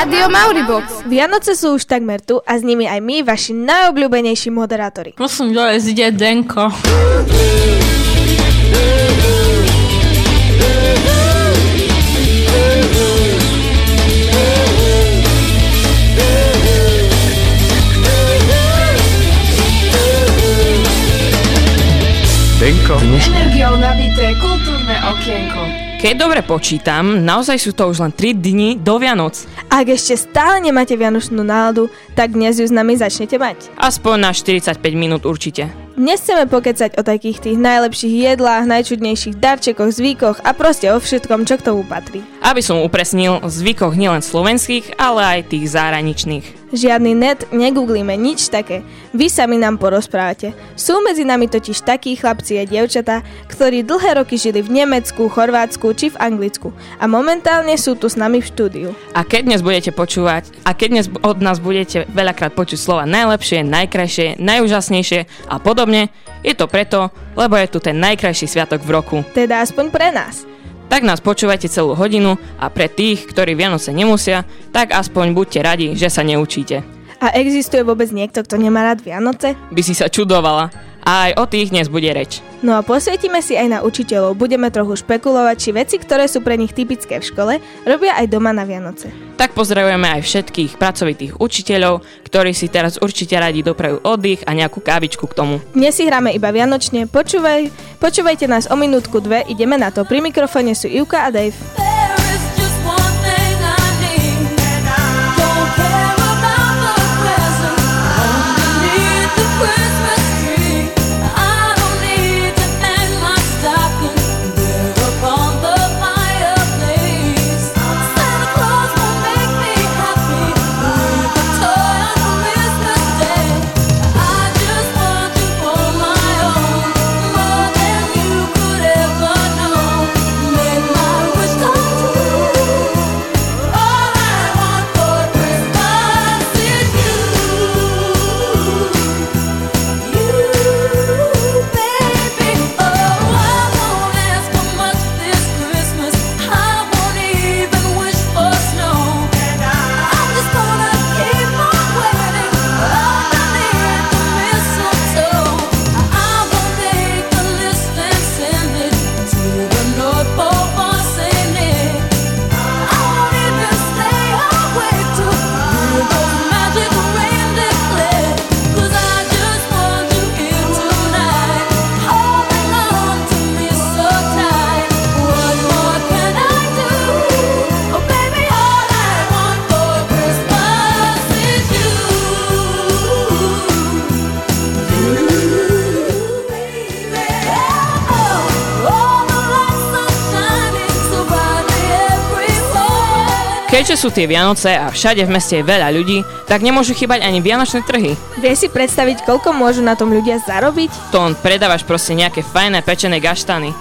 Rádio Mauribox. Vianoce sú už takmer tu a s nimi aj my, vaši najobľúbenejší moderátori. Musím dojezť, ide Denko. Denko. Energiou nabité kultúrne okienko. Keď dobre počítam, naozaj sú to už len 3 dni do Vianoc. Ak ešte stále nemáte vianočnú náladu, tak dnes ju s nami začnete mať. Aspoň na 45 minút určite. Dnes chceme pokecať o takých tých najlepších jedlách, najčudnejších darčekoch, zvykoch a proste o všetkom, čo k tomu patrí. Aby som upresnil, zvykoch nielen slovenských, ale aj tých zahraničných. Žiadny net, negooglíme nič také. Vy sami nám porozprávate. Sú medzi nami totiž takí chlapci a dievčatá, ktorí dlhé roky žili v Nemecku, Chorvátsku či v Anglicku a momentálne sú tu s nami v štúdiu. A keď dnes od nás budete veľakrát počuť slova najlepšie, najkrajšie, najúžasnejšie a podobne, je to preto, lebo je tu ten najkrajší sviatok v roku. Teda aspoň pre nás. Tak nás počúvajte celú hodinu a pre tých, ktorí Vianoce nemusia, tak aspoň buďte radi, že sa neučíte. A existuje vôbec niekto, kto nemá rád Vianoce? By si sa čudovala. A aj o tých dnes bude reč. No a posvietime si aj na učiteľov. Budeme trochu špekulovať, či veci, ktoré sú pre nich typické v škole, robia aj doma na Vianoce. Tak pozdravujeme aj všetkých pracovitých učiteľov, ktorí si teraz určite radi doprajú oddych a nejakú kávičku k tomu. Dnes si hráme iba vianočne. Počúvajte nás o minútku, dve, ideme na to. Pri mikrofóne sú Ivka a Dave. Keďže sú tie Vianoce a všade v meste je veľa ľudí, tak nemôžu chýbať ani vianočné trhy. Vieš si predstaviť, koľko môžu na tom ľudia zarobiť? To predávaš proste nejaké fajné pečené gaštany.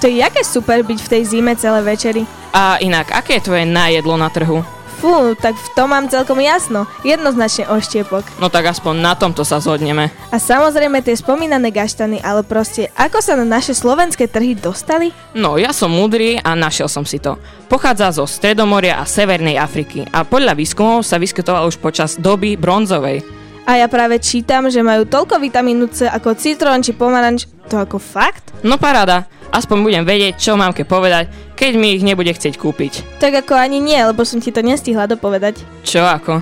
To je jaké super byť v tej zime celé večery. A inak, aké je tvoje nájedlo na trhu? Fú, tak v tom mám celkom jasno. Jednoznačne oštiepok. No tak aspoň na tomto sa zhodneme. A samozrejme tie spomínané gaštany, ale proste, ako sa na naše slovenské trhy dostali? No, ja som múdry a našiel som si to. Pochádza zo Stredomoria a Severnej Afriky a podľa výskumov sa vyskytoval už počas doby bronzovej. A ja práve čítam, že majú toľko vitamínu C ako citrón či pomaranč. To ako fakt? No paráda. Aspoň budem vedieť, čo mám ke povedať, keď mi ich nebude chcieť kúpiť. Tak ako ani nie, lebo som ti to nestihla dopovedať. Čo ako?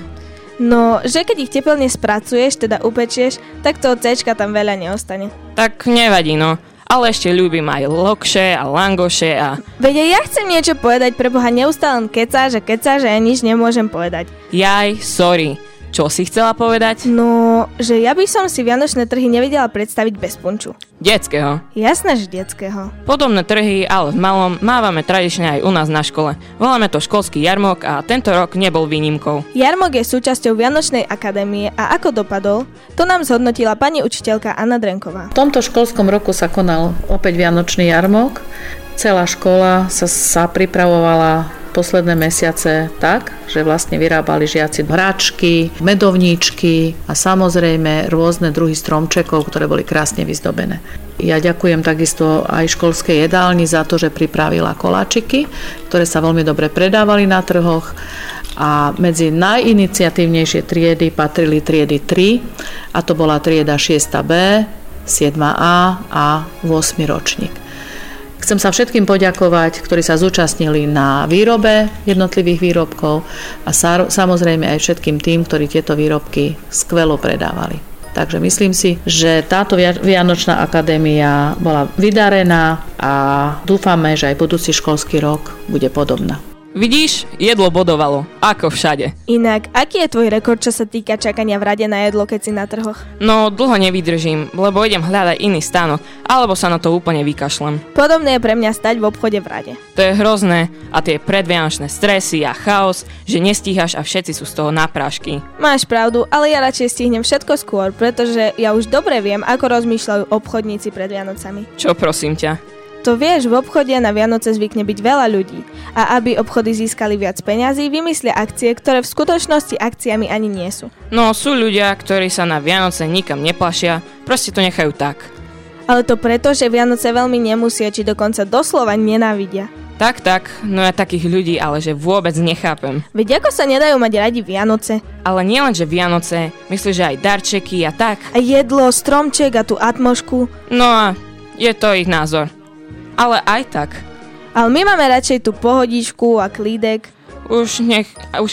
No, že keď ich tepelne spracuješ, teda upečieš, tak toho céčka tam veľa neostane. Tak nevadí, no. Ale ešte ľúbim aj lokše a langoše a... Veď ja chcem niečo povedať, preboha, neustále kecáš a ja nič nemôžem povedať. Jaj, sorry. Čo si chcela povedať? No, že ja by som si vianočné trhy nevedela predstaviť bez punču. Detského. Jasné, že detského. Podobné trhy, ale v malom, mávame tradične aj u nás na škole. Voláme to školský jarmok a tento rok nebol výnimkou. Jarmok je súčasťou Vianočnej akadémie a ako dopadol, to nám zhodnotila pani učiteľka Anna Drenková. V tomto školskom roku sa konal opäť Vianočný jarmok. Celá škola sa pripravovala posledné mesiace tak, že vlastne vyrábali žiaci hračky, medovníčky a samozrejme rôzne druhy stromčekov, ktoré boli krásne vyzdobené. Ja ďakujem takisto aj školskej jedálni za to, že pripravila koláčiky, ktoré sa veľmi dobre predávali na trhoch A medzi najiniciatívnejšie triedy patrili triedy 3, a to bola trieda 6B, 7A a 8. ročník. Chcem sa všetkým poďakovať, ktorí sa zúčastnili na výrobe jednotlivých výrobkov a samozrejme aj všetkým tým, ktorí tieto výrobky skvelo predávali. Takže myslím si, že táto Vianočná akadémia bola vydarená a dúfame, že aj budúci školský rok bude podobná. Vidíš, jedlo bodovalo. Ako všade. Inak, aký je tvoj rekord, čo sa týka čakania v rade na jedlo, keď si na trhoch? No, dlho nevydržím, lebo idem hľadať iný stánok, alebo sa na to úplne vykašlem. Podobné je pre mňa stať v obchode v rade. To je hrozné a tie predvianočné stresy a chaos, že nestíhaš a všetci sú z toho na prášky. Máš pravdu, ale ja radšej stihnem všetko skôr, pretože ja už dobre viem, ako rozmýšľajú obchodníci pred Vianocami. Čo prosím ťa? To vieš, v obchode na Vianoce zvykne byť veľa ľudí a aby obchody získali viac peňazí, vymyslia akcie, ktoré v skutočnosti akciami ani nie sú. No sú ľudia, ktorí sa na Vianoce nikam neplašia, proste to nechajú tak. Ale to preto, že Vianoce veľmi nemusia, či dokonca doslova nenávidia. Tak, no ja takých ľudí ale že vôbec nechápem. Veď ako sa nedajú mať radi Vianoce? Ale nielen, že Vianoce, myslím, že aj darčeky a tak. A jedlo, stromček a tú atmošku. No a je to ich názor. Ale aj tak. Ale my máme radšej tú pohodičku a klídek. Už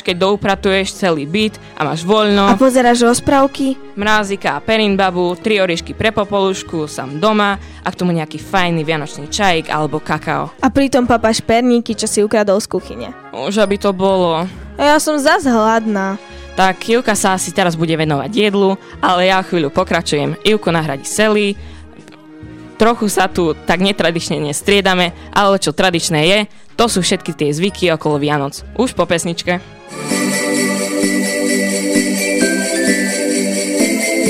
keď doupratuješ celý byt a máš voľno. A pozeráš rozprávky. Mrázika a Perinbabu, 3 oriešky pre popolúšku, sám doma a k tomu nejaký fajný vianočný čajík alebo kakao. A pritom papáš perníky, čo si ukradol z kuchyne. Už aby to bolo. A ja som zas hladná. Tak Ivka sa asi teraz bude venovať jedlu, ale ja chvíľu pokračujem. Ivku nahradí Sally. Trochu sa tu tak netradične nestriedame, ale čo tradičné je, to sú všetky tie zvyky okolo Vianoc. Už po pesničke.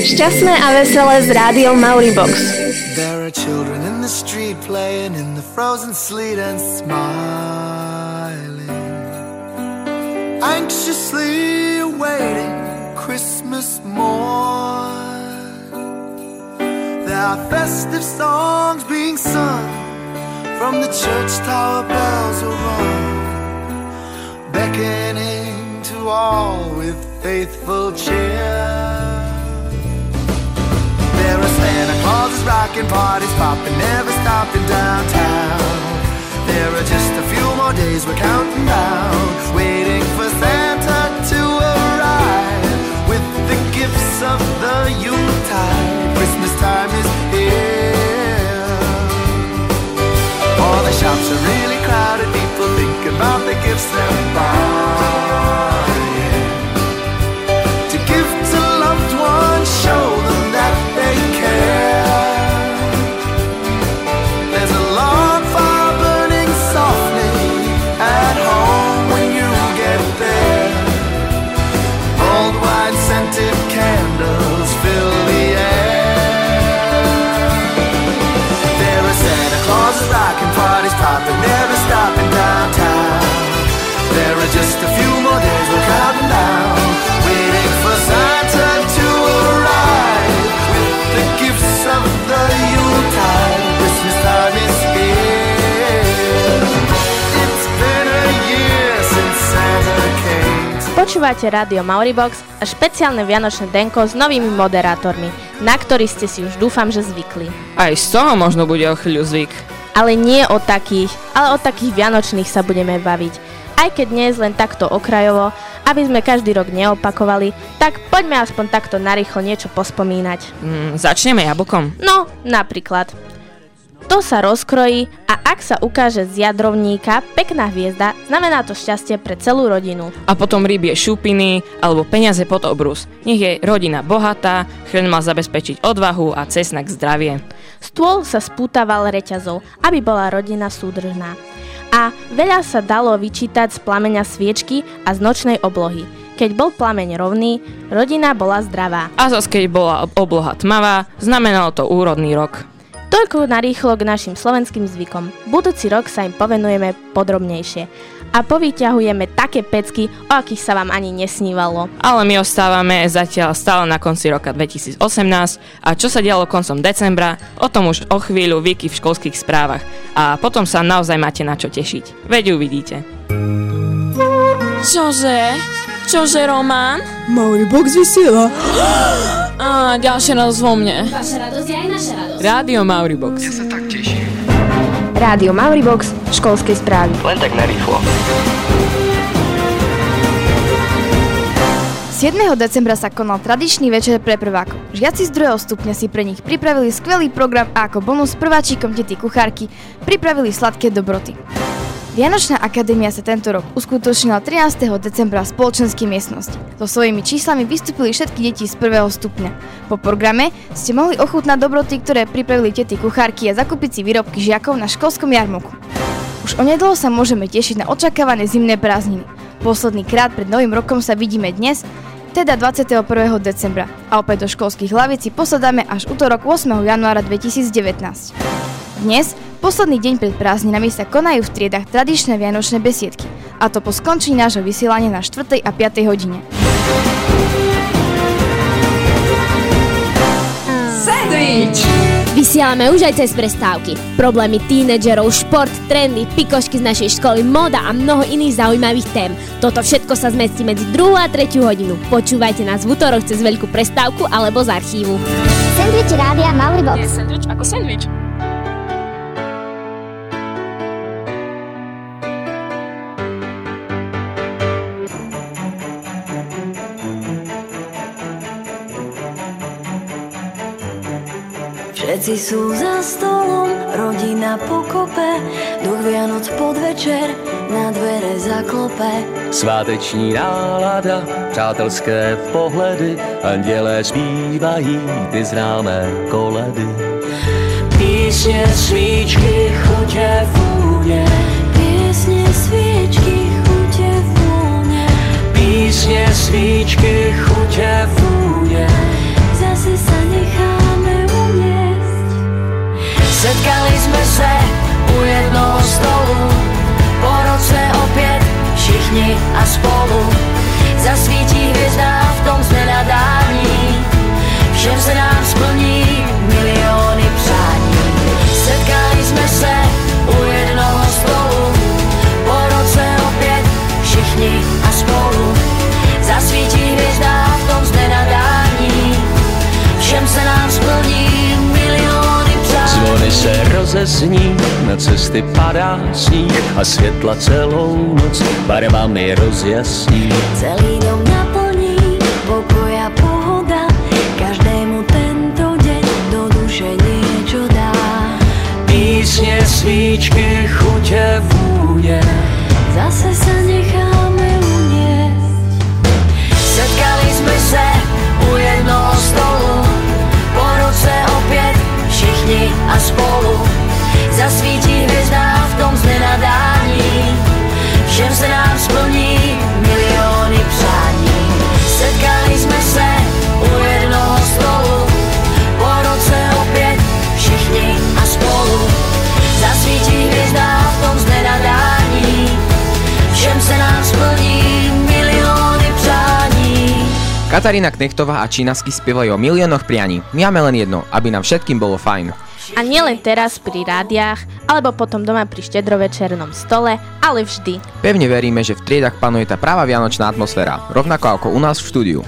Šťastné a veselé s rádiom Mauribox. There are children in the street playing in the frozen sleet and smiling, anxiously awaiting Christmas morn. There are festive songs being sung, from the church tower bells are rung, beckoning to all with faithful cheer. There are Santa Clauses rocking, parties popping, never stopping downtown. There are just a few more days we're counting down, waiting for Santa to arrive with the gifts of the Yuletide. Christmas time is here. All the shops are really crowded, people think about the gifts they're buying, to give to loved ones, show them that they care. There's a long fire burning softly at home when you get there. Old wine scented candles fill the air. Rockin' parties poppin', never stoppin' downtown. There are just a few more days we're counting down, waiting for Santa to arrive with the gifts of the Yuletide. Christmas time is here. It's been a year since Santa came. Počúvate Rádio Mauribox a špeciálne Vianočné Denko s novými moderátormi, na ktorých ste si už dúfam, že zvykli. Aj z toho možno bude o chvíľu zvyk. Ale nie o takých, ale o takých vianočných sa budeme baviť. Aj keď dnes len takto okrajovo, aby sme každý rok neopakovali, tak poďme aspoň takto narýchlo niečo pospomínať. Začneme jablkom. No, napríklad. To sa rozkrojí a ak sa ukáže z jadrovníka pekná hviezda, znamená to šťastie pre celú rodinu. A potom rybie šupiny alebo peniaze pod obrus. Nech je rodina bohatá, chrň mal zabezpečiť odvahu a cesnak zdravie. Stôl sa spútaval reťazou, aby bola rodina súdržná. A veľa sa dalo vyčítať z plameňa sviečky a z nočnej oblohy. Keď bol plameň rovný, rodina bola zdravá. A zas keď bola obloha tmavá, znamenalo to úrodný rok. Toľko narýchlo k našim slovenským zvykom. Budúci rok sa im povenujeme podrobnejšie. A povyťahujeme také pecky, o akých sa vám ani nesnívalo. Ale my ostávame zatiaľ stále na konci roka 2018 a čo sa dialo koncom decembra, o tom už o chvíľu Viki v školských správach. A potom sa naozaj máte na čo tešiť. Veď uvidíte. Čože? Čože, Roman? Mauribox vysiela. Á, ďalšia radosť vo mne. Vaša radosť je aj naša radosť. Rádio Mauribox. Ja sa tak teším. Rádio Mauribox, školské správy. Len tak narýchlo. 7. decembra sa konal tradičný večer pre prvákov. Žiaci z 2. stupňa si pre nich pripravili skvelý program a ako bonus prváčikom tety kuchárky pripravili sladké dobroty. Vianočná akadémia sa tento rok uskutočnila 13. decembra v spoločenskej miestnosti. So svojimi číslami vystúpili všetky deti z 1. stupňa. Po programe ste mohli ochutnať dobroty, ktoré pripravili tety kuchárky a zakúpiť si výrobky žiakov na školskom jarmoku. Už onedlho sa môžeme tešiť na očakávané zimné prázdniny. Posledný krát pred novým rokom sa vidíme dnes, teda 21. decembra, a opäť do školských hlavíc si posadáme až utorok 8. januára 2019. Dnes, posledný deň pred prázdninami, sa konajú v triedách tradičné vianočné besiedky, a to po skončení nášho vysielania na 4. a 5. hodine. Sandwich! Vysielame už aj cez prestávky. Problémy tínedžerov, šport, trendy, pikošky z našej školy, móda a mnoho iných zaujímavých tém. Toto všetko sa zmestí medzi 2. a 3. hodinu. Počúvajte nás v útorok cez veľkú prestávku alebo z archívu. Sandwich rádia Mauribox. Je sandwich ako sandwich. Všetci sú za stolom, rodina pokope, duch Vianoc podvečer na dvere zaklope. Sváteční nálada, přátelské pohledy, andělé zpívají ty známé koledy. Písně, svíčky, chutě, vůně. Písně, svíčky, chutě, vůně. Písně, svíčky, chutě, vůně. Zase sa necháme unieť. Setkali sme se u jednoho stolu, po roce opäť všichni a spolu. Zasvítí hviezda v tom znenadání, všem se nám splní milióny přání. Setkali sme se u jednoho stolu, po roce opäť všichni a spolu. Zasvítí hviezda v tom znenadání, všem se nám splní milióny. Zvony se rozezní, na cesty padá sníh a světla celou noc barvami rozjasní. Celý dom naplní pokoj a pohoda, každému tento deň do duše niečo dá. Písne, svíčky, chute, vúne, zase sa necháme uniesť. Setkali sme se u jednoho stolu, po roce opäť všichni a spolu. Zasvítí hviezda v tom znenadání, všem se nám splní milióny přání. Setkali sme se u jednoho stolu, po roce opäť všichni a spolu. Zasvítí hviezda v tom znenadání, všem se nám splní milióny přání. Katarína Knechtová a Čínasky spievajú o miliónoch prianí. My máme len jedno, aby nám všetkým bolo fajn. A nielen teraz pri rádiách, alebo potom doma pri štedrovečernom stole, ale vždy. Pevne veríme, že v triedách panuje tá práva vianočná atmosféra, rovnako ako u nás v štúdiu.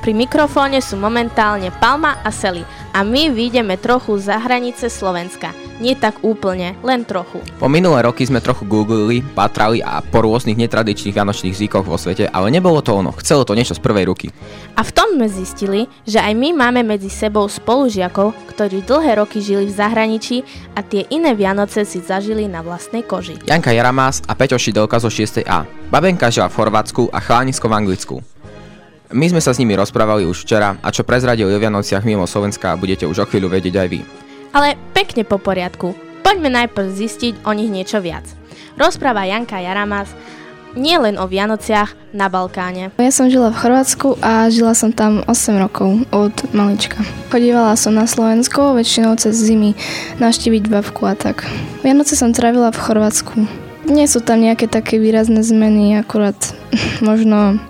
Pri mikrofóne sú momentálne Palma a Sally a my vyjdeme trochu za hranice Slovenska. Nie tak úplne, len trochu. Po minulé roky sme trochu googlili, pátrali a po rôznych netradičných vianočných zvykoch vo svete, ale nebolo to ono, chcelo to niečo z prvej ruky. A v tom sme zistili, že aj my máme medzi sebou spolužiakov, ktorí dlhé roky žili v zahraničí a tie iné Vianoce si zažili na vlastnej koži. Janka Jaramas a Peťo Šidelka zo 6A. Babenka žila v Chorvátsku a chlánisko v Anglicku. My sme sa s nimi rozprávali už včera a čo prezradili o Vianociach mimo Slovenska budete už o chvíľu vedieť aj vy. Ale pekne po poriadku. Poďme najprv zistiť o nich niečo viac. Rozpráva Janka Jaramas nie len o Vianociach na Balkáne. Ja som žila v Chorvátsku a žila som tam 8 rokov od malička. Chodívala som na Slovensko väčšinou cez zimy navštíviť babku a tak. Vianoce som trávila v Chorvátsku. Nie sú tam nejaké také výrazné zmeny, akurát možno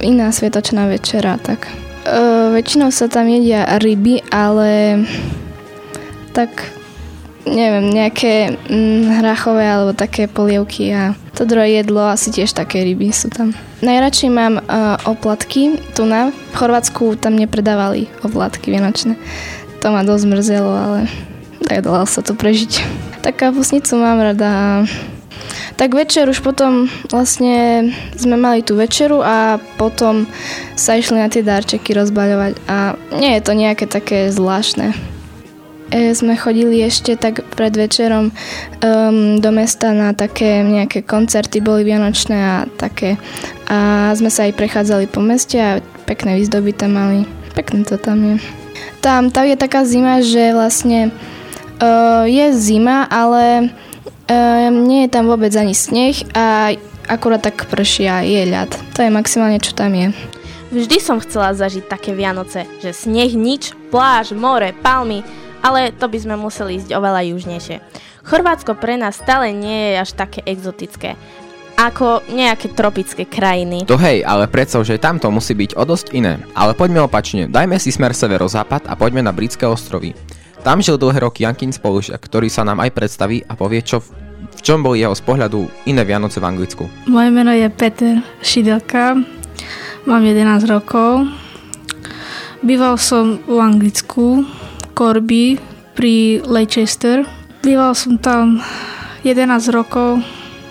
iná sviatočná večera tak. Väčšinou sa tam jedia ryby, ale tak neviem, nejaké hrachové alebo také polievky a to druhé jedlo, asi tiež také ryby sú tam. Najradšej mám oplatky tuna. V Chorvátsku tam nepredávali oplatky vianočné. To ma dosť mrzelo, ale tak dalo sa to prežiť. Tak kapusnicu mám rada. Tak večer už potom vlastne sme mali tú večeru a potom sa išli na tie darčeky rozbaľovať a nie je to nejaké také zvláštne. Sme chodili ešte tak pred večerom do mesta na také nejaké koncerty, boli vianočné a také. A sme sa aj prechádzali po meste a pekné výzdoby tam mali. Pekné to tam je. Tam je taká zima, že vlastne je zima, ale nie je tam vôbec ani sneh a akurát tak prší a je ľad. To je maximálne, čo tam je. Vždy som chcela zažiť také Vianoce, že sneh, nič, pláž, more, palmy, ale to by sme museli ísť oveľa južnejšie. Chorvátsko pre nás stále nie je až také exotické, ako nejaké tropické krajiny. To hej, ale predsa, že tamto musí byť o dosť iné. Ale poďme opačne, dajme si smer severozápad a poďme na Britské ostrovy. Tam žil dlhé roky Jankin spolužiak, ktorý sa nám aj predstaví a povie, čo v čom boli jeho z pohľadu iné Vianoce v Anglicku. Moje meno je Peťo Šidelka, mám 11 rokov. Býval som v Anglicku, Corby pri Leicester. Býval som tam 11 rokov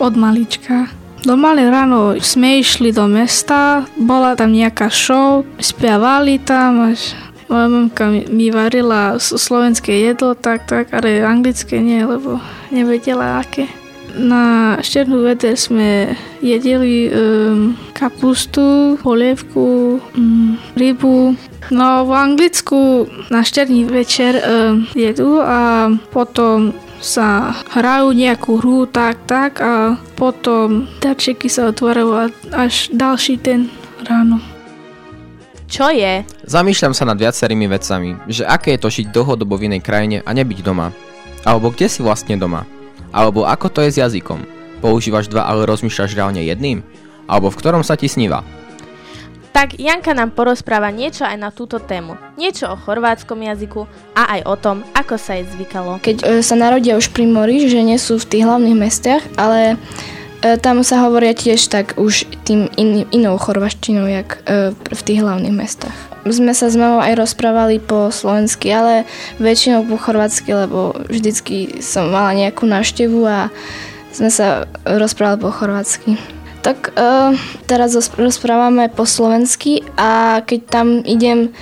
od malička. Do malé ráno sme išli do mesta, bola tam nejaká show, spievali tam až moja mamka mi varila slovenské jedlo, tak, ale anglické nie, lebo nevedela aké. Na štednú večer sme jedeli kapustu, polievku, rybu. No v Anglicku na štedný večer jedú a potom sa hrajú nejakú hru, tak a potom darčeky sa otvárajú až ďalší ten ráno. Čo je? Zamýšľam sa nad viacerými vecami, že aké je to žiť dlhodobo v inej krajine a nebyť doma. Alebo kde si vlastne doma? Alebo ako to je s jazykom? Používaš dva, ale rozmýšľaš reálne jedným? Alebo v ktorom sa ti sníva? Tak Janka nám porozpráva niečo aj na túto tému. Niečo o chorvátskom jazyku a aj o tom, ako sa jej zvykalo. Keď sa narodia už pri mori, že nie sú v tých hlavných mestách, ale tam sa hovoria tiež tak už tým inou chorvaštinou, jak v tých hlavných mestách. Sme sa s mamou aj rozprávali po slovensky, ale väčšinou po chorvátsky, lebo vždycky som mala nejakú návštevu a sme sa rozprávali po chorvátsky. Tak teraz rozprávame po slovensky a keď tam idem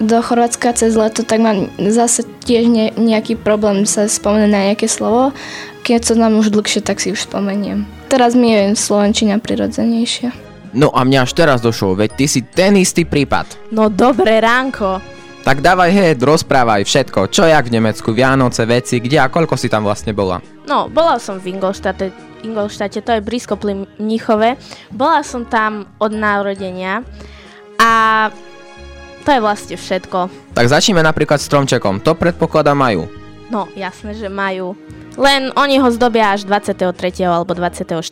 do Chorvátska cez leto, tak mám zase tiež nejaký problém sa spomenúť na nejaké slovo. Keď to nám už dlhšie, tak si už spomeniem. Teraz mi je slovenčina prirodzenejšia. No a mňa až teraz došlo, veď ty si ten istý prípad. No dobré ránko. Tak dávaj heď, rozprávaj všetko. Čo jak v Nemecku, Vianoce, veci, kde a koľko si tam vlastne bola? No, bola som v Ingolštáte, to je blízko pri Mníchove. Bola som tam od narodenia a to je vlastne všetko. Tak začneme napríklad s stromčekom, to predpokladám majú. No, jasné, že majú. Len oni ho zdobia až 23. alebo 24.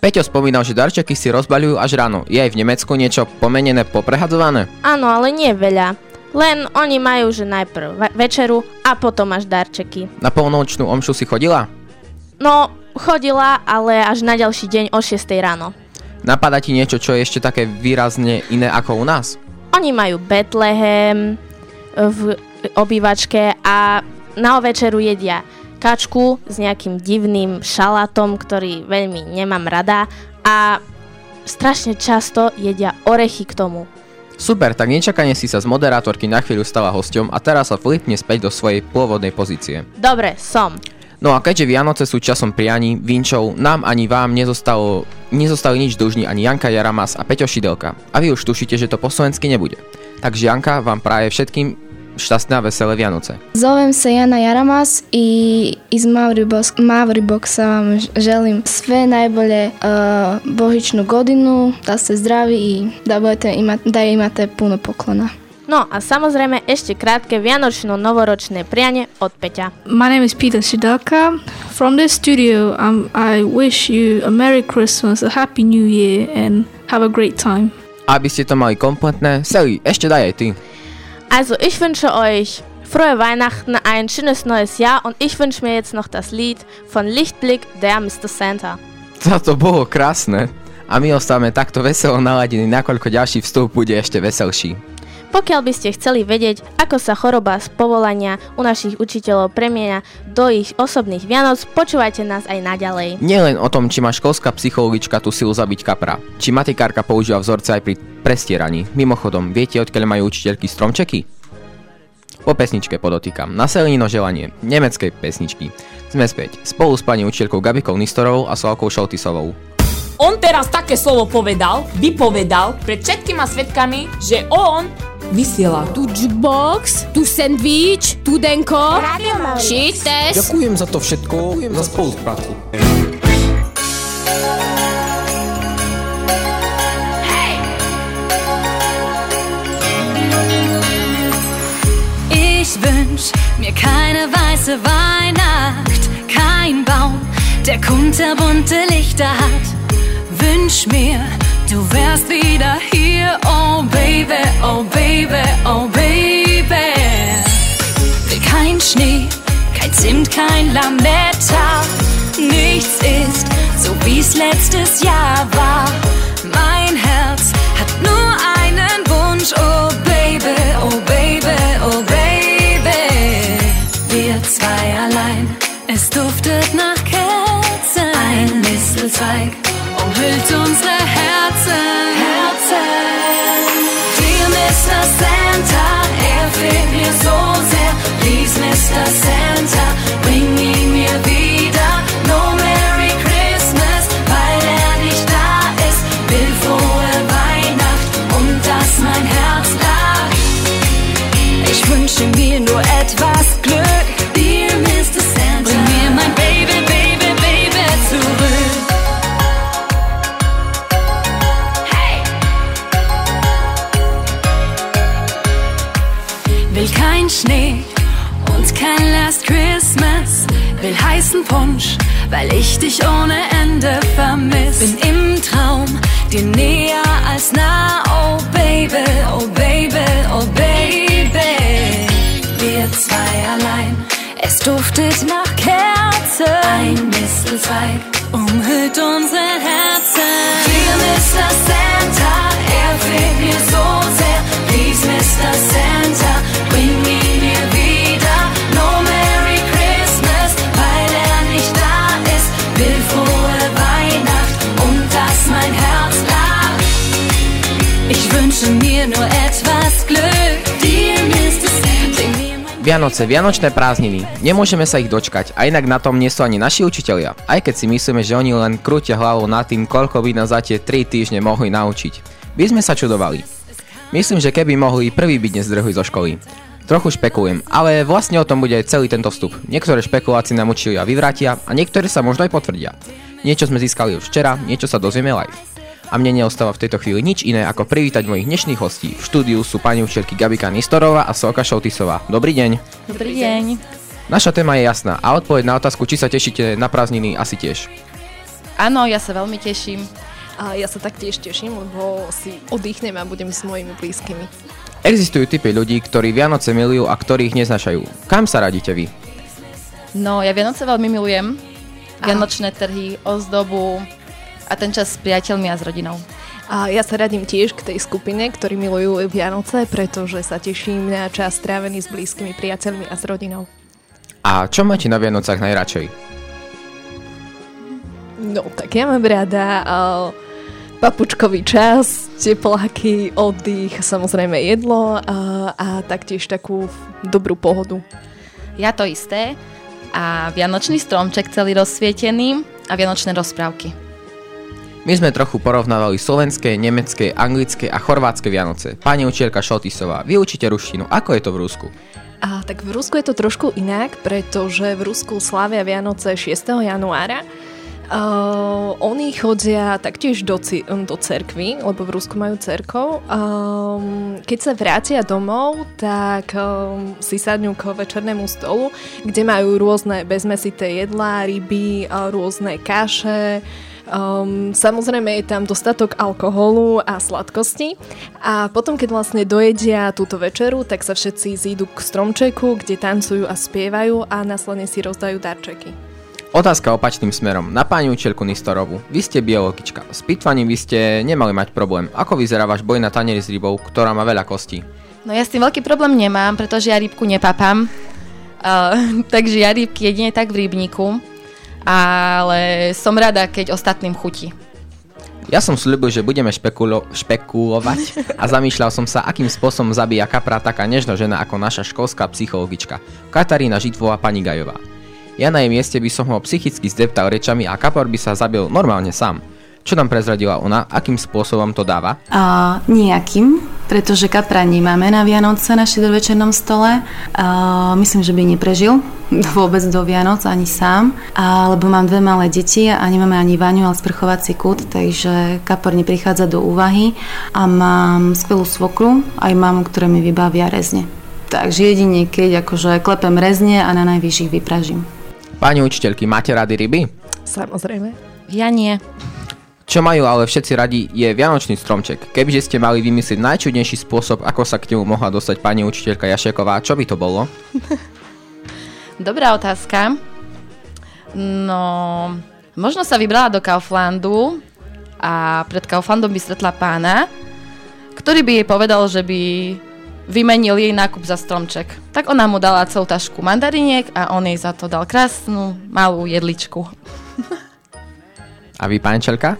Peťo spomínal, že darčeky si rozbaľujú až ráno. Je aj v Nemecku niečo pomenené, poprehadzované? Áno, ale nie veľa. Len oni majú, že najprv večeru a potom až darčeky. Na polnočnú omšu si chodila? No, chodila, ale až na ďalší deň o 6 ráno. Napadá ti niečo, čo je ešte také výrazne iné ako u nás? Oni majú Betlehem v obývačke a na večeru jedia kačku s nejakým divným šalátom, ktorý veľmi nemám rada a strašne často jedia orechy k tomu. Super, tak nečakane si sa z moderátorky na chvíľu stala hosťom a teraz sa flipne späť do svojej pôvodnej pozície. Dobre, som. No a keďže Vianoce sú časom prianí, vinčov, nám ani vám nezostali nič dlžní ani Janka Jaramas a Peťo Šidelka. A vy už tušíte, že to po slovensky nebude. Takže Janka vám praje všetkým šťastné a veselé Vianoce. Zovem sa Jana Jaramas i z Mauriboxa vám želim sve najbolje božičnú godinu, da ste zdraví i da imate puno poklona. No a samozrejme ešte krátke vianočno-novoročné prianie od Peťa. My name is Peter Šidelka. From this studio, I wish you a Merry Christmas, a Happy New Year and have a great time. Aby ste to mali kompletné, Sally, ešte daj aj ty. Also ich wünsche euch Frohe Weihnachten, ein schönes neues Jahr und ich wünsche mir jetzt noch das Lied von Lichtblick, der Mr. Santa. To bolo krásne a my ostávame takto veselo naladení, nakoľko ďalší vstup bude ešte veselší. Pokiaľ by ste chceli vedieť, ako sa choroba z povolania u našich učiteľov premieňa do ich osobných Vianoc, počúvajte nás aj naďalej. Nielen o tom, či má školská psychologička tú silu zabiť kapra, či matikárka používa vzorce aj pri prestieraní. Mimochodom, viete, odkiaľ majú učiteľky stromčeky? Po pesničke podotýkam. Na Selenino želanie nemeckej pesničky. Sme späť spolu s pani učiteľkou Gabikou Nistorovou a Slávkou Šoltysovou. On teraz také slovo vypovedal pred všetkými svetkami, že on vysiela tu Jukebox, tu Sandwich, tu Denko, Šites. Ďakujem za to všetko, za spoluprácu. Hey! Ich wünsch mir keine weiße Weihnacht, kein Baum, der kunterbunte Lichter hat. Wünsch mir, du wärst wieder hier, oh Baby, oh Baby, oh Baby. Will kein Schnee, kein Zimt, kein Lametta. Nichts ist, so wie's letztes Jahr war. Mein Herz hat nur einen Wunsch, oh Baby, oh Baby, oh Baby. Wir zwei allein, es duftet nach Kerzen. Ein Mistelzweig umhüllt unsere Herzen. Dear Mr. Santa, er fehlt mir so sehr. Please Mr. Santa, bring ihn mir wieder. No Merry Christmas, weil er nicht da ist. Will frohe Weihnacht und dass mein Herz lacht. Ich wünsche mir nur etwas Glück. Dear Mr. Santa, bring mir mein Baby, Baby, Baby zurück. Will kein Schnee und kein Last Christmas. Will heißen Punsch, weil ich dich ohne Ende vermiss. Bin im Traum dir näher als nah, oh Baby, oh Baby, oh Baby. Wir zwei allein, es duftet nach Kerze. Ein Mistelzweig umhüllt unsere Herzen. Dear Mr. Santa, er fehlt mir so sehr. Please Mr. Santa, bring ihn mir wieder. No Merry Christmas, weil er nicht da ist. Will frohe Weihnacht und dass mein Herz lacht. Ich wünsche mir nur etwas Glück. Dear Mr. Santa. Vianoce, vianočné prázdniny. Nemôžeme sa ich dočkať, a inak na tom nie sú ani naši učitelia. Aj keď si myslíme, že oni len krútia hlavou nad tým, koľko by nás za tie 3 týždne mohli naučiť. By sme sa čudovali. Myslím, že keby mohli, prvý by dnes zdrhli zo školy. Trochu špekulujem, ale vlastne o tom bude aj celý tento vstup. Niektoré špekulácie nám učitelia vyvrátia a niektoré sa možno aj potvrdia. Niečo sme získali už včera, niečo sa dozvieme live. A mne neostáva v tejto chvíli nič iné, ako privítať mojich dnešných hostí. V štúdiu sú pani učiteľky Gabika Nistorová a Slávka Šoltysová. Dobrý deň. Dobrý deň. Naša téma je jasná a odpoveď na otázku, či sa tešíte na prázdniny, asi tiež. Áno, ja sa veľmi teším. A ja sa taktiež teším, lebo si oddychnem a budem s mojimi blízkymi. Existujú typy ľudí, ktorí Vianoce milujú a ktorí ich neznášajú. Kam sa radíte vy? No, ja Vianoce veľmi milujem. Vianočné trhy, ozdobu a ten čas s priateľmi a s rodinou. A ja sa radím tiež k tej skupine, ktorí milujú Vianoce, pretože sa teším na čas strávený s blízkymi priateľmi a s rodinou. A čo máte na Vianocach najradšej? No, tak ja mám rada papučkový čas, tepláky, oddych, samozrejme jedlo a taktiež takú dobrú pohodu. Ja to isté a vianočný stromček celý rozsvietený a vianočné rozprávky. My sme trochu porovnávali slovenské, nemecké, anglické a chorvátske Vianoce. Pani učiteľka Šoltysová, vy učíte ruštinu. Ako je to v Rusku? Tak v Rusku je to trošku inak, pretože v Rusku slávia Vianoce 6. januára. Oni chodia taktiež do cerkvy, lebo v Rusku majú cerkov. Keď sa vrátia domov, tak si sadnú k večernému stolu, kde majú rôzne bezmesité jedlá, ryby, rôzne kaše, Samozrejme je tam dostatok alkoholu a sladkosti a potom, keď vlastne dojedia túto večeru, tak sa všetci zídu k stromčeku, kde tancujú a spievajú a následne si rozdajú darčeky. Otázka opačným smerom. Na pani učiteľku Nistorovú. Vy ste biologička. S pitvaním by ste nemali mať problém. Ako vyzerá váš boj na tanieri s rybou, ktorá má veľa kostí? No ja s tým veľký problém nemám, pretože ja rybku nepapám. Takže ja rybky jedine tak v rybníku, ale som rada, keď ostatným chutí. Ja som sľúbil, že budeme špekulovať a zamýšľal som sa, akým spôsobom zabíja kapra taká nežná žena ako naša školská psychologička Katarína Žitová pani Gajová. Ja na jej mieste by som ho psychicky zdeptal rečami a kapor by sa zabil normálne sám. Čo nám prezradila ona? Akým spôsobom to dáva? Nejakým, pretože kapra nemáme na Vianoce na štedrovečernom stole. Myslím, že by neprežil vôbec do Vianoc ani sám. Lebo mám dve malé deti a nemáme ani vaňu, ale sprchovací kút, takže kapor neprichádza do úvahy. A mám skvelú svokru, aj mamu, ktorá mi vybavia rezne. Takže jedine keď akože klepem rezne a na najvyšších vypražím. Pani učiteľky, máte rady ryby? Samozrejme. Ja nie. Čo majú ale všetci radi je vianočný stromček. Kebyže ste mali vymyslieť najčudnejší spôsob, ako sa k nemu mohla dostať pani učiteľka Jašeková, čo by to bolo? Dobrá otázka. No, možno sa vybrala do Kauflandu a pred Kauflandom by stretla pána, ktorý by jej povedal, že by vymenil jej nákup za stromček. Tak ona mu dala celú tašku mandariniek a on jej za to dal krásnu malú jedličku. A vy, pančelka?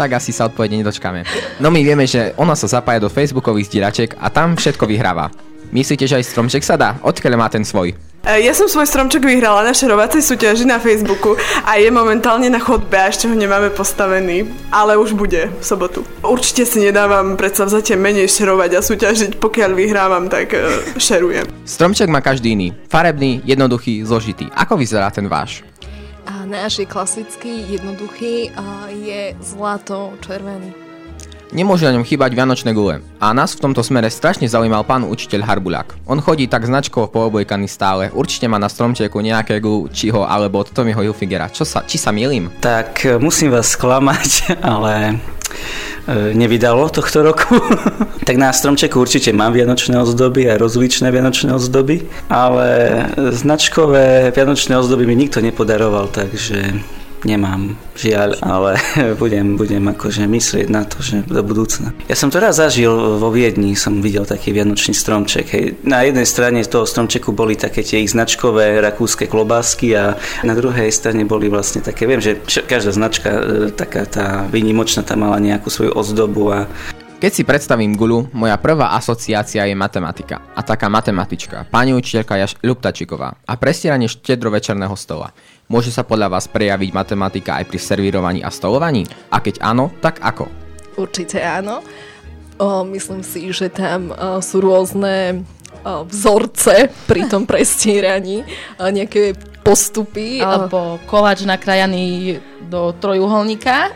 Tak asi sa odpovede nedočkáme. No my vieme, že ona sa zapája do facebookových zdieľačiek a tam všetko vyhráva. Myslíte, že aj stromček sa dá? Odkiaľ má ten svoj? Ja som svoj stromček vyhrala na šerovacej súťaži na Facebooku a je momentálne na chodbe a ešte ho nemáme postavený. Ale už bude v sobotu. Určite si nedávam predsavzatie menej šerovať a súťažiť. Pokiaľ vyhrávam, tak šerujem. Stromček má každý iný. Farebný, jednoduchý, zložitý. Ako vyzerá ten váš? A náš je klasický, jednoduchý a je zlato-červený. Nemôže na ňom chýbať vianočné gule. A nás v tomto smere strašne zaujímal pán učiteľ Harbuľak. On chodí tak značkovo poobliekaný stále. Určite má na stromčeku nejaké Gucciho alebo od Tommyho Hilfigera. Či sa mýlim? Tak musím vás sklamať, ale nevydalo tohto roku. Tak na stromčeku určite mám vianočné ozdoby a rozličné vianočné ozdoby, ale značkové vianočné ozdoby mi nikto nepodaroval, takže nemám, žiaľ, ale budem akože myslieť na to, že do budúcna. Ja som to raz zažil vo Viedni, som videl taký vianočný stromček. Hej. Na jednej strane toho stromčeku boli také tie ich značkové rakúske klobásky a na druhej strane boli vlastne také, viem, že každá značka, taká tá výnimočná, tá mala nejakú svoju ozdobu a... Keď si predstavím guľu, moja prvá asociácia je matematika. A taká matematička, pani učiteľka Ľuptačiková a prestieranie štedrovečerného stola. Môže sa podľa vás prejaviť matematika aj pri servírovaní a stolovaní? A keď áno, tak ako? Určite áno. Myslím si, že tam sú rôzne vzorce pri tom prestieraní, nejaké postupy. Alebo koláč nakrajaný do trojuholníka.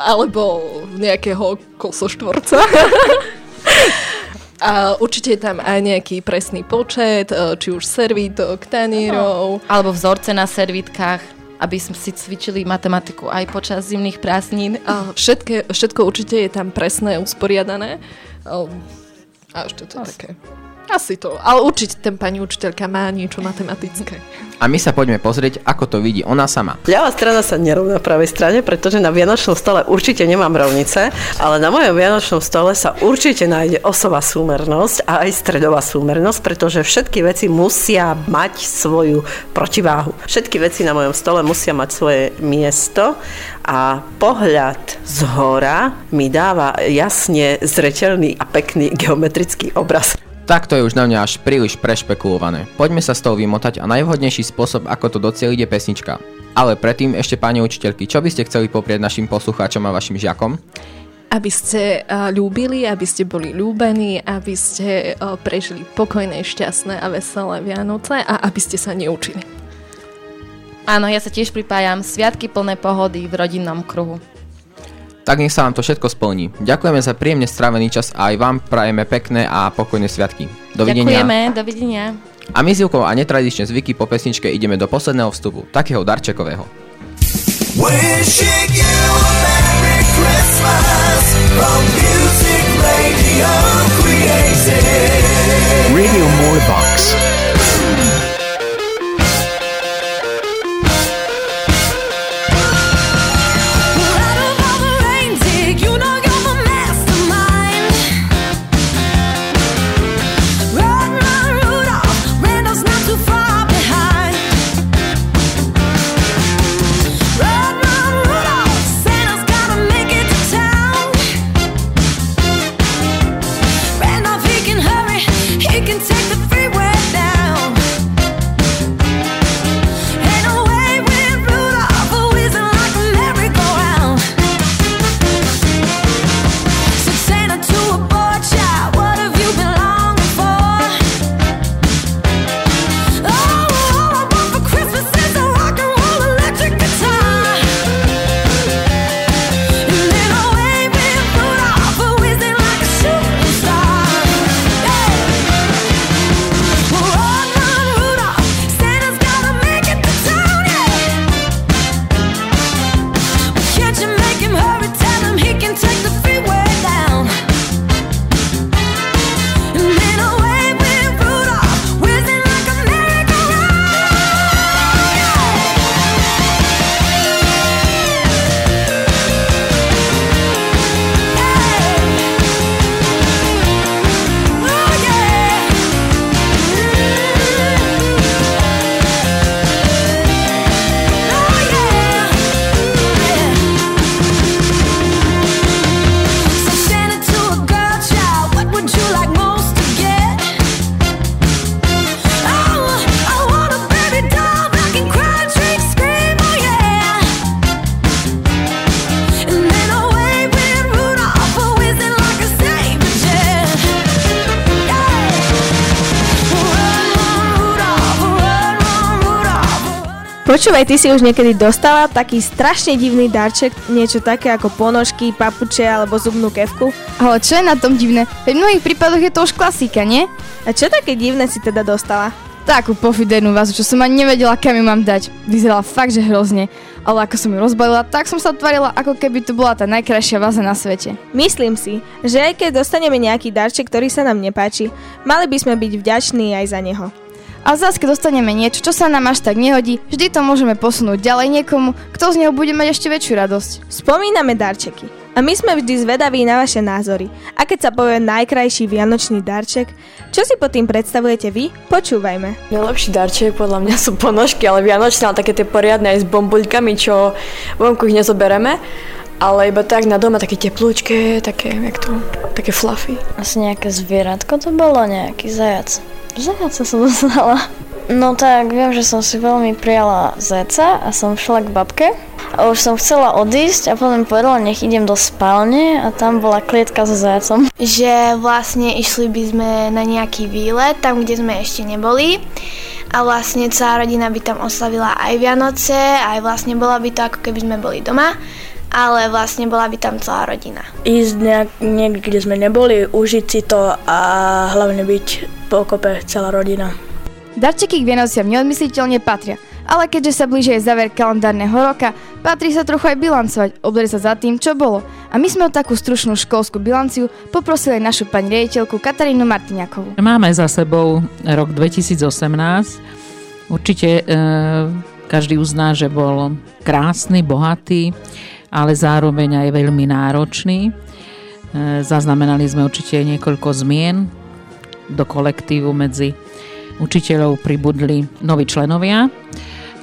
Alebo nejakého kosoštvorca. A určite je tam aj nejaký presný počet, či už servítok, tanírov. Alebo vzorce na servítkach, aby sme si cvičili matematiku aj počas zimných prázdnin. Všetko určite je tam presné, usporiadané. A ešte to je také... Asi to, ale určite ten pani učiteľka má niečo matematické. A my sa poďme pozrieť, ako to vidí ona sama. Ľavá strana sa nerovná pravej strane, pretože na vianočnom stole určite nemám rovnice, ale na mojom vianočnom stole sa určite nájde osová súmernosť a aj stredová súmernosť, pretože všetky veci musia mať svoju protiváhu. Všetky veci na mojom stole musia mať svoje miesto a pohľad zhora mi dáva jasne zreteľný a pekný geometrický obraz. Tak to je už na mňa až príliš prešpekulované. Poďme sa z toho vymotať a najvhodnejší spôsob, ako to docieliť, je pesnička. Ale predtým ešte pani učiteľky, čo by ste chceli poprieť našim poslucháčom a vašim žiakom? Aby ste ľúbili, aby ste boli ľúbení, aby ste prežili pokojné, šťastné a veselé Vianoce a aby ste sa neučili. Áno, ja sa tiež pripájam. Sviatky plné pohody v rodinnom kruhu. Tak nech sa vám to všetko splní. Ďakujeme za príjemne strávený čas a aj vám prajeme pekné a pokojné sviatky. Dovidenia. Ďakujeme, dovidenia. A my s Ivkou a netradičné zvyky po pesničke ideme do posledného vstupu, takého darčekového. Wishing you a Merry Christmas from Music Radio Creative. Radio Mauribox. Počúvaj, ty si už niekedy dostala taký strašne divný darček, niečo také ako ponožky, papuče alebo zubnú kefku? Ale čo je na tom divné? V mnohých prípadoch je to už klasika, nie? A čo také divné si teda dostala? Takú pofidernú vazu, čo som ani nevedela, kam ju mám dať. Vyzerala fakt, že hrozne. Ale ako som ju rozbalila, tak som sa tvarila, ako keby to bola tá najkrajšia vaza na svete. Myslím si, že aj keď dostaneme nejaký darček, ktorý sa nám nepáči, mali by sme byť vďační aj za neho. A zase, keď dostaneme niečo, čo sa nám až tak nehodí, vždy to môžeme posunúť ďalej niekomu, kto z neho bude mať ešte väčšiu radosť. Spomíname darčeky. A my sme vždy zvedaví na vaše názory. A keď sa povie najkrajší vianočný darček, čo si pod tým predstavujete vy? Počúvajme. Najlepší darček podľa mňa sú ponožky, ale vianočné, ale také tie poriadne aj s bombuľkami, čo vonku ich nezobereme. Ale iba tak na doma, také teplúčke, také, jak to, také fluffy. Asi nejaké zvieratko to bolo, nejaký zajac. Zajaca som dostala. No tak, viem, že som si veľmi prijala zajaca a som šla k babke. A už som chcela odísť a potom povedala, nech idem do spálne a tam bola klietka so zajacom. Že vlastne išli by sme na nejaký výlet, tam, kde sme ešte neboli. A vlastne celá rodina by tam oslavila aj Vianoce, aj vlastne bola by to, ako keby sme boli doma. Ale vlastne bola by tam celá rodina. Ísť niekde, kde sme neboli, užiť si to a hlavne byť pokope celá rodina. Darčeky k Vianociam neodmysliteľne patria, ale keďže sa blíži aj záver kalendárneho roka, patrí sa trochu aj bilancovať, obzrieť sa za tým, čo bolo. A my sme o takú stručnú školskú bilanciu poprosili našu pani riaditeľku Katarínu Martiniakovú. Máme za sebou rok 2018. Určite každý uzná, že bol krásny, bohatý, ale zároveň aj veľmi náročný. Zaznamenali sme určite niekoľko zmien do kolektívu, medzi učiteľov pribudli noví členovia.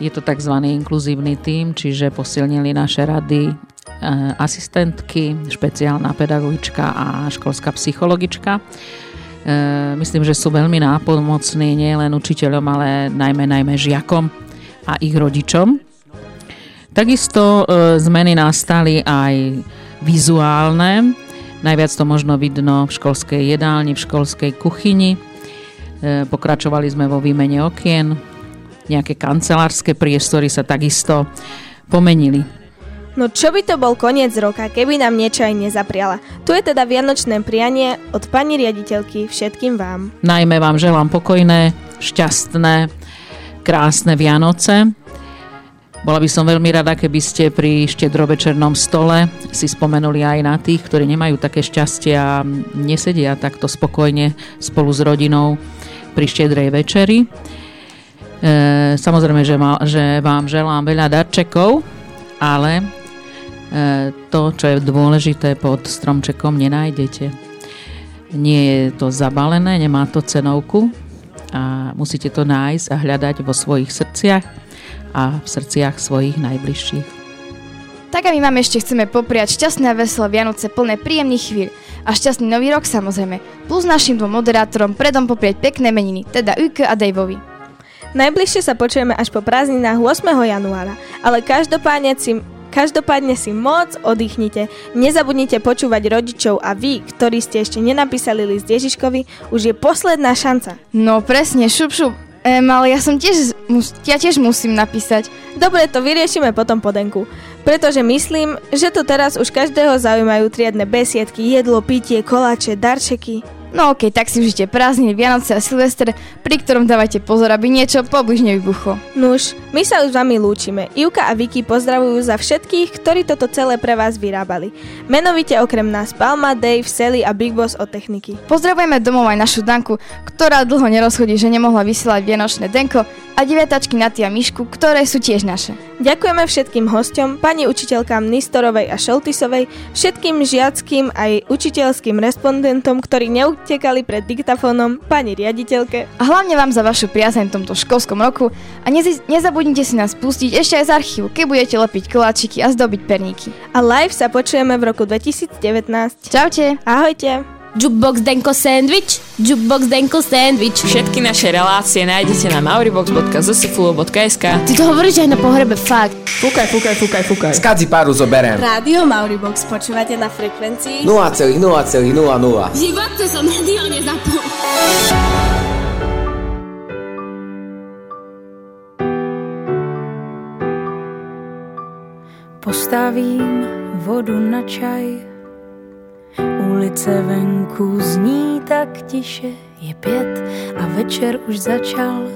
Je to tzv. Inkluzívny tím, čiže posilnili naše rady asistentky, špeciálna pedagogička a školská psychologička. Myslím, že sú veľmi nápomocní nielen učiteľom, ale najmä žiakom a ich rodičom. Takisto zmeny nastali aj vizuálne. Najviac to možno vidno v školskej jedálni, v školskej kuchyni. Pokračovali sme vo výmene okien. Nejaké kancelárske priestory sa takisto pomenili. No čo by to bol koniec roka, keby nám niečo aj nezapriala. Tu je teda vianočné prianie od pani riaditeľky všetkým vám. Najmä vám želám pokojné, šťastné, krásne Vianoce. Bola by som veľmi rada, keby ste pri štedrovečernom stole si spomenuli aj na tých, ktorí nemajú také šťastie a nesedia takto spokojne spolu s rodinou pri štedrej večeri. Samozrejme, že vám želám veľa darčekov, ale to, čo je dôležité, pod stromčekom nenájdete. Nie je to zabalené, nemá to cenovku a musíte to nájsť a hľadať vo svojich srdciach a v srdciach svojich najbližších. Tak a my vám ešte chceme popriať šťastné a veselé Vianoce plné príjemných chvíľ a šťastný nový rok samozrejme, plus našim dvom moderátorom predom popriať pekné meniny, teda Ivke a Daveovi. Najbližšie sa počujeme až po prázdninách 8. januára, ale každopádne si moc oddychnite. Nezabudnite počúvať rodičov a vy, ktorí ste ešte nenapísali list Ježiškovi, už je posledná šanca. No presne, šup. Ale ja tiež musím napísať. Dobre, to vyriešime potom po Denku. Pretože myslím, že to teraz už každého zaujímajú triedne besiedky, jedlo, pitie, koláče, darčeky. No okej, tak si užite prázdniny, Vianoce a Silvester, pri ktorom dávajte pozor, aby niečo pobližne vybuchlo. Nuž, my sa už s vami lúčime. Ivka a Vicky pozdravujú za všetkých, ktorí toto celé pre vás vyrábali. Menovite okrem nás Palma, Dave, Sally a Big Boss od techniky. Pozdravujeme domov aj našu Danku, ktorá dlho nerozchodí, že nemohla vysielať vianočné Denko, a deviatačky Naty a Mišku, ktoré sú tiež naše. Ďakujeme všetkým hosťom, pani učiteľkám Nistorovej a Šoltysovej, všetkým žiackym aj učiteľským respondentom, ktorí neutekali pred diktafónom, pani riaditeľke. A hlavne vám za vašu priazeň v tomto školskom roku a nezabudnite si nás pustiť ešte aj z archívu, keď budete lepiť koláčiky a zdobiť perníky. A live sa počujeme v roku 2019. Čaute. Ahojte. Jukebox Denko Sandwich, Jukebox Denko Sandwich. Všetky naše relácie nájdete na Mauribox.cz, fulo.sk. Ty to hovoríš aj na pohrebe, fakt. Fúkaj. Skadzi páru zoberiem. Rádio Mauribox počúvate na frekvencii 0,0,00. Život, to som rádio nezapol. Postavím vodu na čaj. Ulice venku zní tak tiše, je 5 a večer už začal.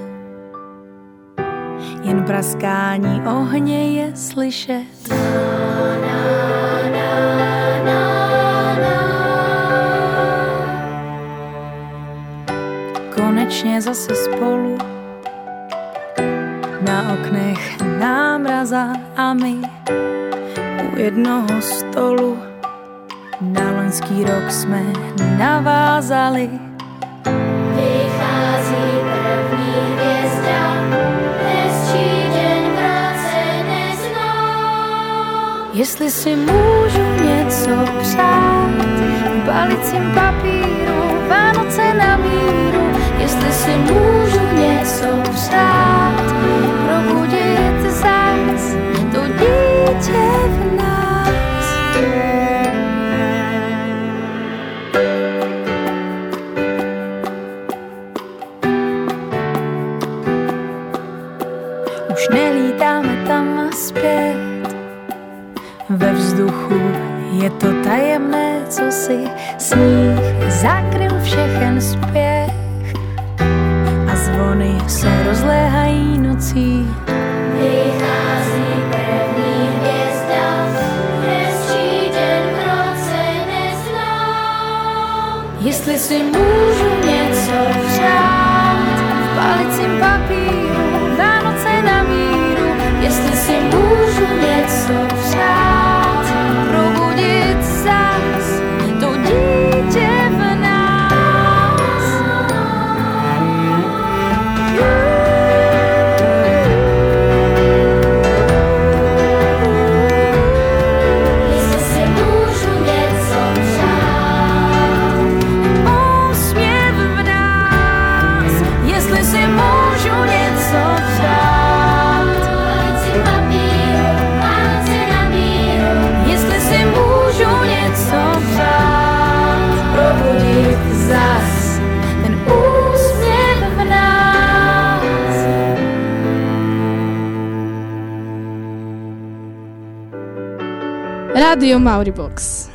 Jen praskání ohně je slyšet. Konečně zase spolu, na oknech námraza a my u jednoho stolu. Na loňský rok jsme navázali. Vychází první hvězda, hezčí den práce nezná. Jestli si můžu něco přát, v balicím papíru Vánoce na míru. Jestli si můžu něco přát, probudit zás to dítě v nás. Nelítáme tam a zpět, ve vzduchu je to tajemné, co si sníh zakryl všechen spěch a zvony se rozléhají nocí. Vychází první hvězda, hezčí den v roce neznám. Jestli si můžu něco přát, v balicím papíru Vánoce na míru, jestli si můžu něco přát, probudit zas to dítě v nás. Jestli si můžu něco přát, úsměv v nás, jestli si můžu něco Rádio Mauribox.